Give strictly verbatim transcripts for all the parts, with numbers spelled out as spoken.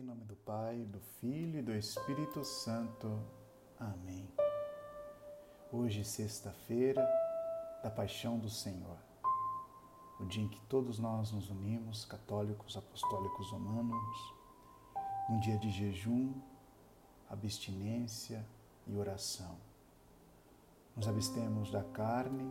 Em nome do Pai, do Filho e do Espírito Santo. Amém. Hoje, sexta-feira da Paixão do Senhor, o dia em que todos nós nos unimos, católicos, apostólicos, romanos, num dia de jejum, abstinência e oração. Nos abstemos da carne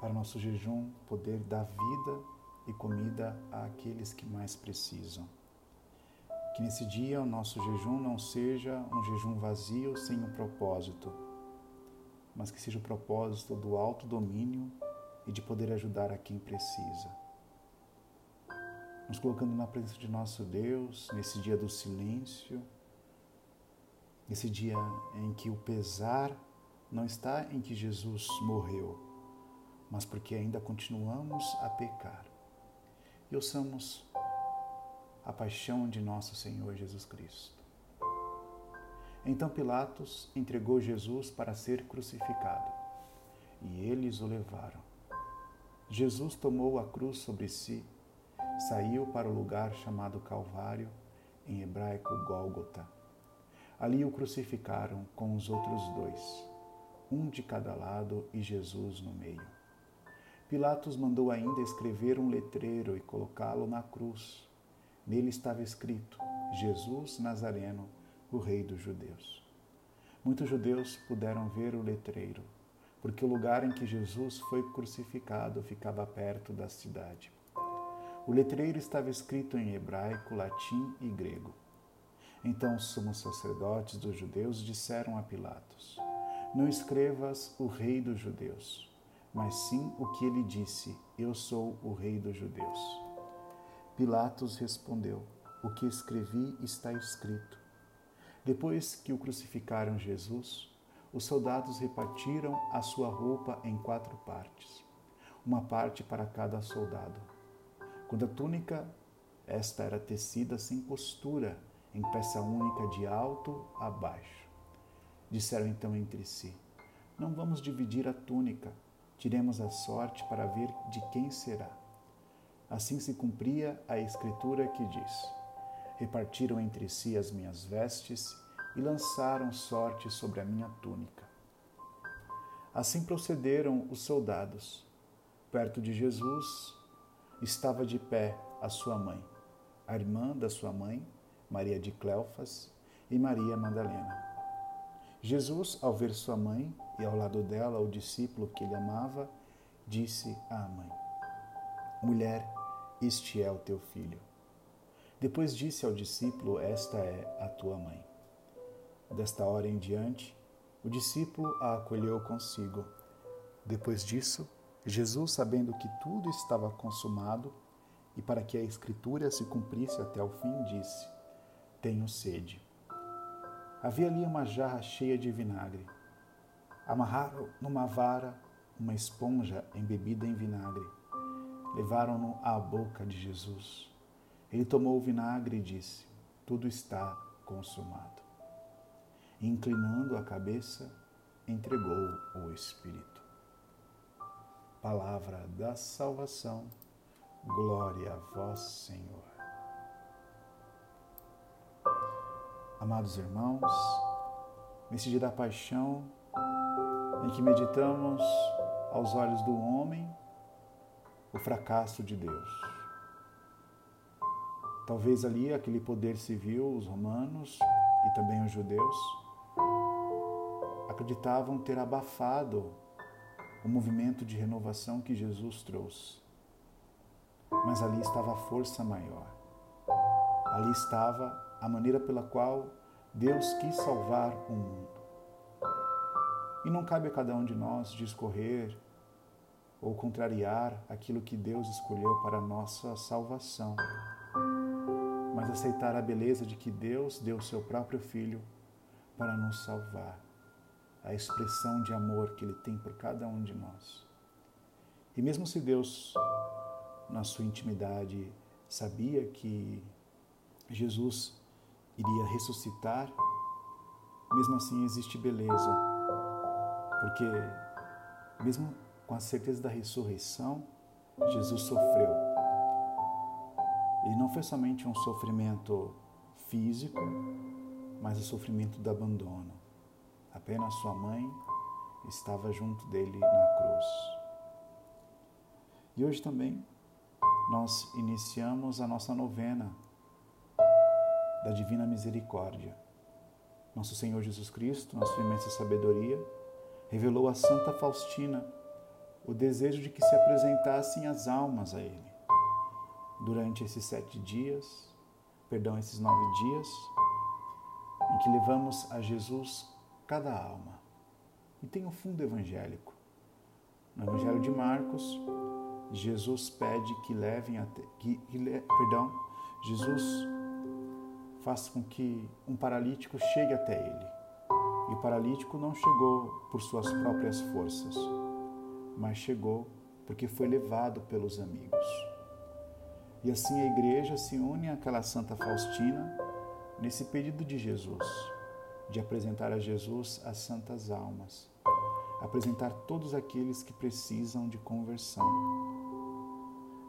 para o nosso jejum poder dar vida e comida àqueles que mais precisam. Que nesse dia o nosso jejum não seja um jejum vazio, sem um propósito, mas que seja o propósito do autodomínio e de poder ajudar a quem precisa. Nos colocando na presença de nosso Deus, nesse dia do silêncio, nesse dia em que o pesar não está em que Jesus morreu, mas porque ainda continuamos a pecar. E ouçamos a paixão de nosso Senhor Jesus Cristo. Então Pilatos entregou Jesus para ser crucificado, e eles o levaram. Jesus tomou a cruz sobre si, saiu para o lugar chamado Calvário, em hebraico Gólgota. Ali o crucificaram com os outros dois, um de cada lado e Jesus no meio. Pilatos mandou ainda escrever um letreiro e colocá-lo na cruz. Nele estava escrito: Jesus Nazareno, o Rei dos Judeus. Muitos judeus puderam ver o letreiro, porque o lugar em que Jesus foi crucificado ficava perto da cidade. O letreiro estava escrito em hebraico, latim e grego. Então os sumos sacerdotes dos judeus disseram a Pilatos: não escrevas o Rei dos Judeus, mas sim o que ele disse: eu sou o Rei dos Judeus. Pilatos respondeu: o que escrevi está escrito. Depois que o crucificaram Jesus, os soldados repartiram a sua roupa em quatro partes, uma parte para cada soldado. Quanto à túnica, esta era tecida sem costura, em peça única de alto a baixo. Disseram então entre si: não vamos dividir a túnica, tiremos a sorte para ver de quem será. Assim se cumpria a escritura que diz: repartiram entre si as minhas vestes e lançaram sorte sobre a minha túnica. Assim procederam os soldados. Perto de Jesus estava de pé a sua mãe, a irmã da sua mãe, Maria de Cleofas, e Maria Madalena. Jesus, ao ver sua mãe e ao lado dela o discípulo que ele amava, disse à mãe: mulher, este é o teu filho. Depois disse ao discípulo: esta é a tua mãe. Desta hora em diante, o discípulo a acolheu consigo. Depois disso, Jesus, sabendo que tudo estava consumado e para que a escritura se cumprisse até o fim, disse: tenho sede. Havia ali uma jarra cheia de vinagre. Amarraram numa vara uma esponja embebida em vinagre. Levaram-no à boca de Jesus. Ele tomou o vinagre e disse: tudo está consumado. E, inclinando a cabeça, entregou o Espírito. Palavra da salvação. Glória a vós, Senhor. Amados irmãos, nesse dia da paixão, em que meditamos aos olhos do homem o fracasso de Deus. Talvez ali aquele poder civil, os romanos e também os judeus, acreditavam ter abafado o movimento de renovação que Jesus trouxe. Mas ali estava a força maior. Ali estava a maneira pela qual Deus quis salvar o mundo. E não cabe a cada um de nós discorrer ou contrariar aquilo que Deus escolheu para a nossa salvação, mas aceitar a beleza de que Deus deu o seu próprio Filho para nos salvar, a expressão de amor que Ele tem por cada um de nós. E mesmo se Deus, na sua intimidade, sabia que Jesus iria ressuscitar, mesmo assim existe beleza, porque mesmo com a certeza da ressurreição, Jesus sofreu. E não foi somente um sofrimento físico, mas o sofrimento do abandono. Apenas sua mãe estava junto dele na cruz. E hoje também nós iniciamos a nossa novena da Divina Misericórdia. Nosso Senhor Jesus Cristo, na sua imensa sabedoria, revelou a Santa Faustina o desejo de que se apresentassem as almas a Ele. Durante esses sete dias, perdão, esses nove dias, em que levamos a Jesus cada alma. E tem um fundo evangélico. No Evangelho de Marcos, Jesus pede que levem até, que, que, perdão, Jesus faz com que um paralítico chegue até Ele. E o paralítico não chegou por suas próprias forças, mas chegou porque foi levado pelos amigos. E assim a igreja se une àquela Santa Faustina nesse pedido de Jesus, de apresentar a Jesus as santas almas, apresentar todos aqueles que precisam de conversão.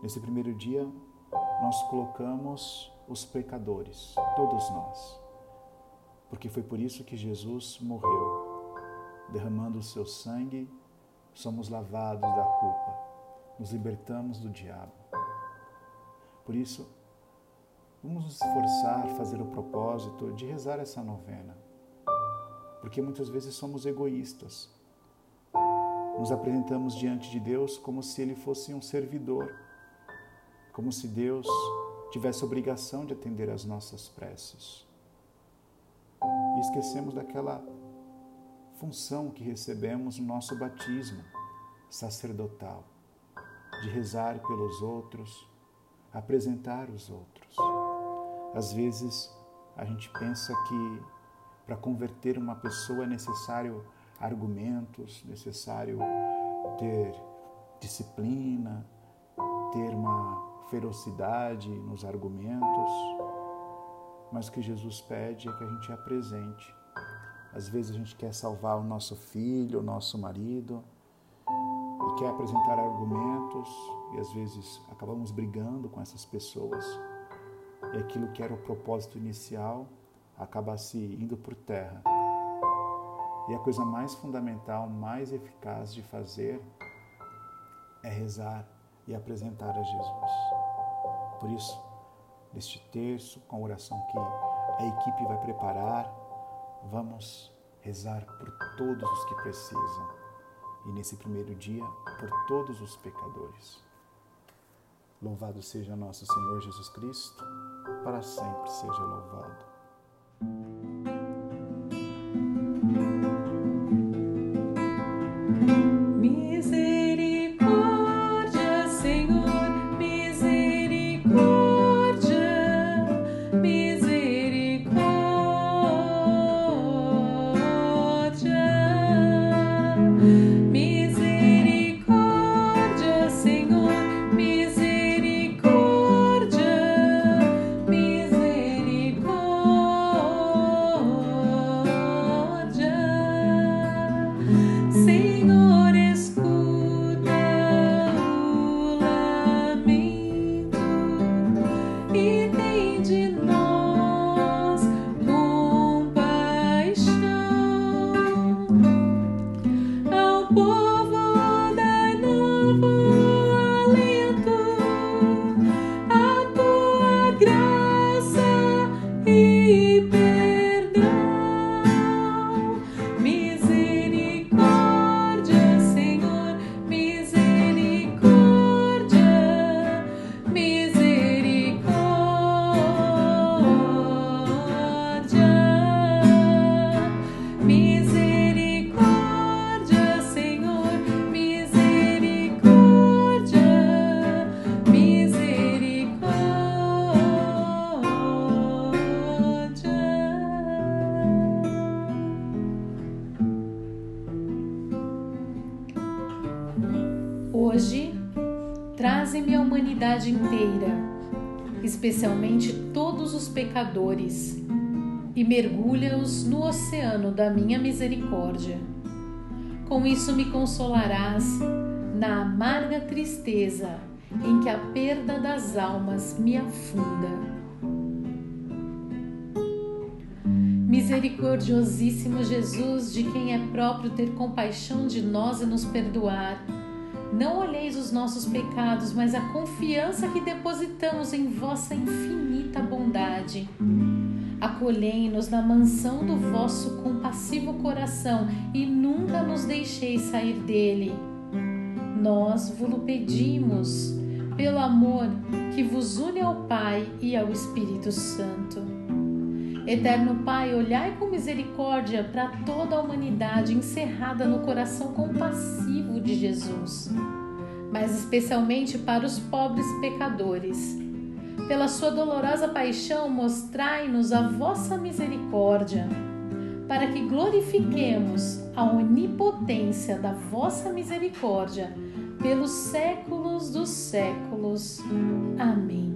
Nesse primeiro dia, nós colocamos os pecadores, todos nós, porque foi por isso que Jesus morreu. Derramando o seu sangue, somos lavados da culpa, nos libertamos do diabo. Por isso, vamos nos esforçar a fazer o propósito de rezar essa novena, porque muitas vezes somos egoístas. Nos apresentamos diante de Deus como se Ele fosse um servidor, como se Deus tivesse obrigação de atender às nossas preces. E esquecemos daquela função que recebemos no nosso batismo sacerdotal, de rezar pelos outros, apresentar os outros. Às vezes a gente pensa que para converter uma pessoa é necessário argumentos, necessário ter disciplina, ter uma ferocidade nos argumentos, mas o que Jesus pede é que a gente apresente. Às vezes a gente quer salvar o nosso filho, o nosso marido, e quer apresentar argumentos, e às vezes acabamos brigando com essas pessoas, e aquilo que era o propósito inicial acaba se indo por terra. E a coisa mais fundamental, mais eficaz de fazer é rezar e apresentar a Jesus. Por isso, neste terço, com a oração que a equipe vai preparar, vamos rezar por todos os que precisam. E nesse primeiro dia, por todos os pecadores. Louvado seja nosso Senhor Jesus Cristo, para sempre seja louvado. Hoje, traze-me a humanidade inteira, especialmente todos os pecadores, e mergulha-os no oceano da minha misericórdia. Com isso me consolarás na amarga tristeza em que a perda das almas me afunda. Misericordiosíssimo Jesus, de quem é próprio ter compaixão de nós e nos perdoar, não olheis os nossos pecados, mas a confiança que depositamos em vossa infinita bondade. Acolhei-nos na mansão do vosso compassivo coração e nunca nos deixeis sair dele. Nós vo-lo pedimos, pelo amor que vos une ao Pai e ao Espírito Santo. Eterno Pai, olhai com misericórdia para toda a humanidade encerrada no coração compassivo de Jesus, mas especialmente para os pobres pecadores. Pela sua dolorosa paixão, mostrai-nos a vossa misericórdia, para que glorifiquemos a onipotência da vossa misericórdia pelos séculos dos séculos. Amém.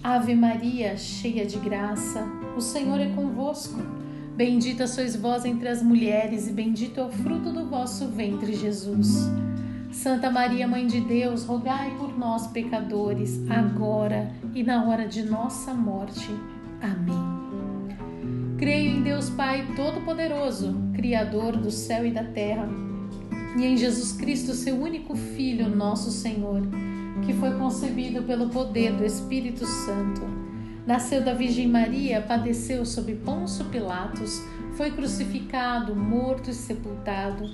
Ave Maria, cheia de graça, o Senhor é convosco. Bendita sois vós entre as mulheres e bendito é o fruto do vosso ventre, Jesus. Santa Maria, Mãe de Deus, rogai por nós, pecadores, agora e na hora de nossa morte. Amém. Creio em Deus Pai Todo-Poderoso, Criador do céu e da terra, e em Jesus Cristo, seu único Filho, nosso Senhor, que foi concebido pelo poder do Espírito Santo. Nasceu da Virgem Maria, padeceu sob Pôncio Pilatos, foi crucificado, morto e sepultado,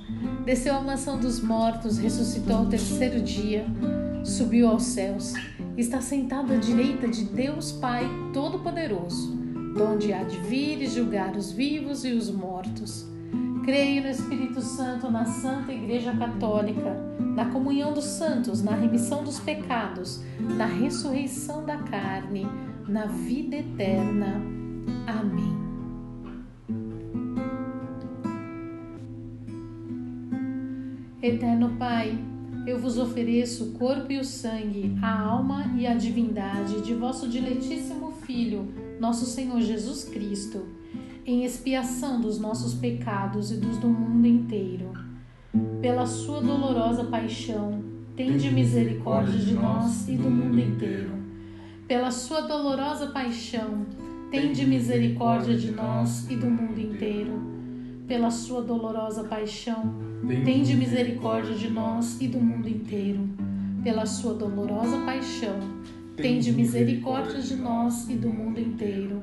desceu à mansão dos mortos, ressuscitou ao terceiro dia, subiu aos céus, está sentado à direita de Deus Pai Todo-Poderoso, donde há de vir e julgar os vivos e os mortos. Creio no Espírito Santo, na Santa Igreja Católica, na comunhão dos santos, na remissão dos pecados, na ressurreição da carne, na vida eterna. Amém. Eterno Pai, eu vos ofereço o corpo e o sangue, a alma e a divindade de vosso diletíssimo Filho, nosso Senhor Jesus Cristo, em expiação dos nossos pecados e dos do mundo inteiro. Pela sua dolorosa paixão, tende misericórdia de nós e do mundo inteiro. Pela sua dolorosa paixão, tende misericórdia de nós e do mundo inteiro. Pela sua dolorosa paixão, tende misericórdia de nós e do mundo inteiro. Pela sua dolorosa paixão, tende misericórdia de nós e do mundo inteiro.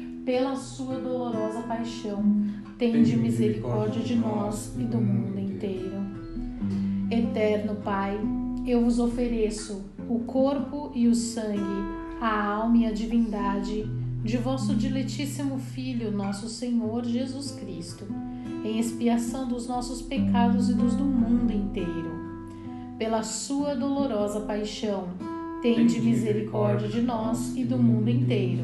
Pela sua dolorosa paixão, tende misericórdia de nós e do mundo inteiro. Eterno Pai, eu vos ofereço o corpo e o sangue, a alma e a divindade de vosso diletíssimo Filho, nosso Senhor Jesus Cristo, em expiação dos nossos pecados e dos do mundo inteiro. Pela sua dolorosa paixão, tende misericórdia de nós e do mundo inteiro.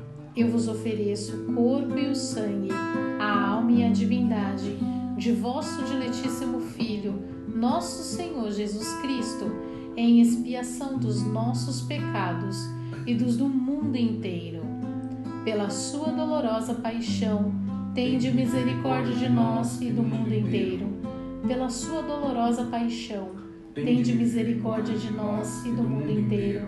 eu vos ofereço o corpo e o sangue, a alma e a divindade de vosso diletíssimo Filho, nosso Senhor Jesus Cristo, em expiação dos nossos pecados e dos do mundo inteiro. Pela sua dolorosa paixão, tende misericórdia de nós e do mundo inteiro. Pela sua dolorosa paixão, tende misericórdia de nós e do mundo inteiro.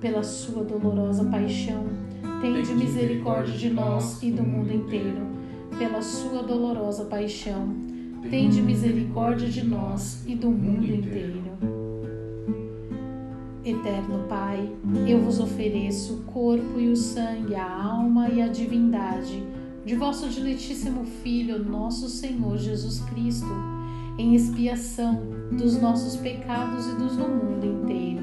Pela sua dolorosa paixão, tende misericórdia de nós e do mundo inteiro. Pela sua dolorosa paixão, tende misericórdia de nós e do mundo inteiro. Eterno Pai, eu vos ofereço o corpo e o sangue, a alma e a divindade de vosso diletíssimo Filho, nosso Senhor Jesus Cristo, em expiação dos nossos pecados e dos do mundo inteiro.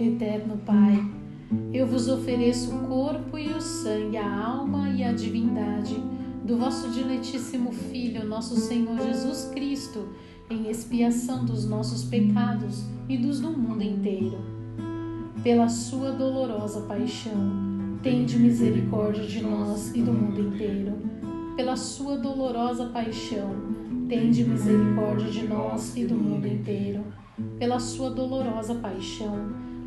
Eterno Pai, eu vos ofereço o corpo e o sangue, a alma e a divindade do vosso diletíssimo Filho, nosso Senhor Jesus Cristo, em expiação dos nossos pecados e dos do mundo inteiro. Pela sua dolorosa paixão, tende misericórdia de nós e do mundo inteiro. Pela sua dolorosa paixão, tende misericórdia de nós e do mundo inteiro. Pela sua dolorosa paixão,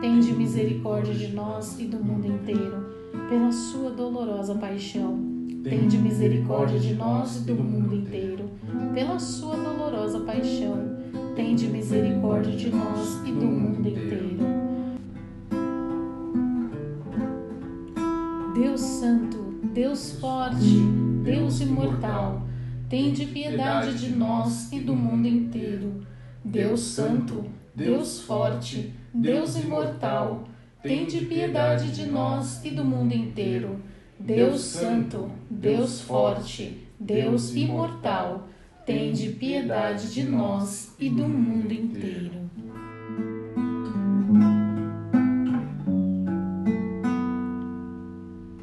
tende misericórdia de nós e do mundo inteiro. Pela sua dolorosa paixão, tende misericórdia de nós e do mundo inteiro. Pela sua dolorosa paixão, tende misericórdia de nós e do mundo inteiro. Deus Santo, Deus Forte, Deus Imortal, tende piedade de nós e do mundo inteiro. Deus Santo, Deus Forte, Deus Imortal, tende piedade de nós e do mundo inteiro. Deus Santo, Deus Forte, Deus Imortal, tende piedade de nós e do mundo inteiro.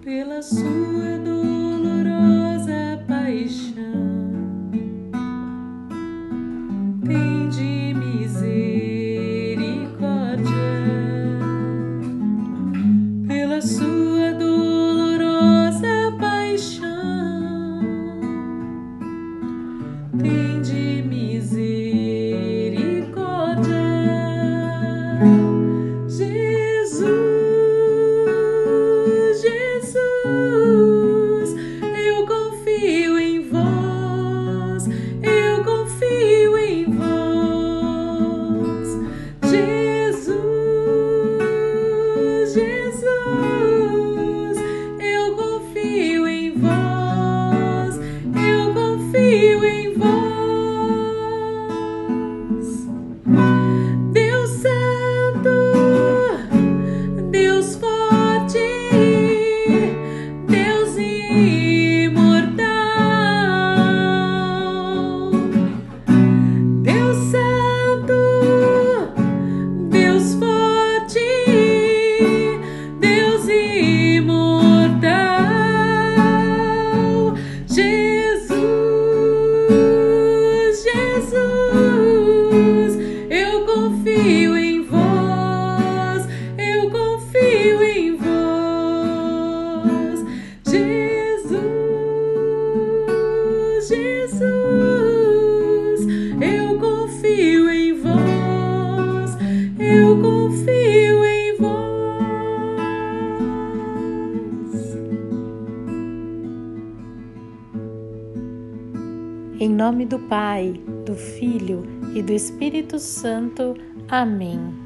Pela sua dolorosa paixão, tende misericórdia. Pela sua dolorosa paixão, tende misericórdia. Em nome do Pai, do Filho e do Espírito Santo. Amém.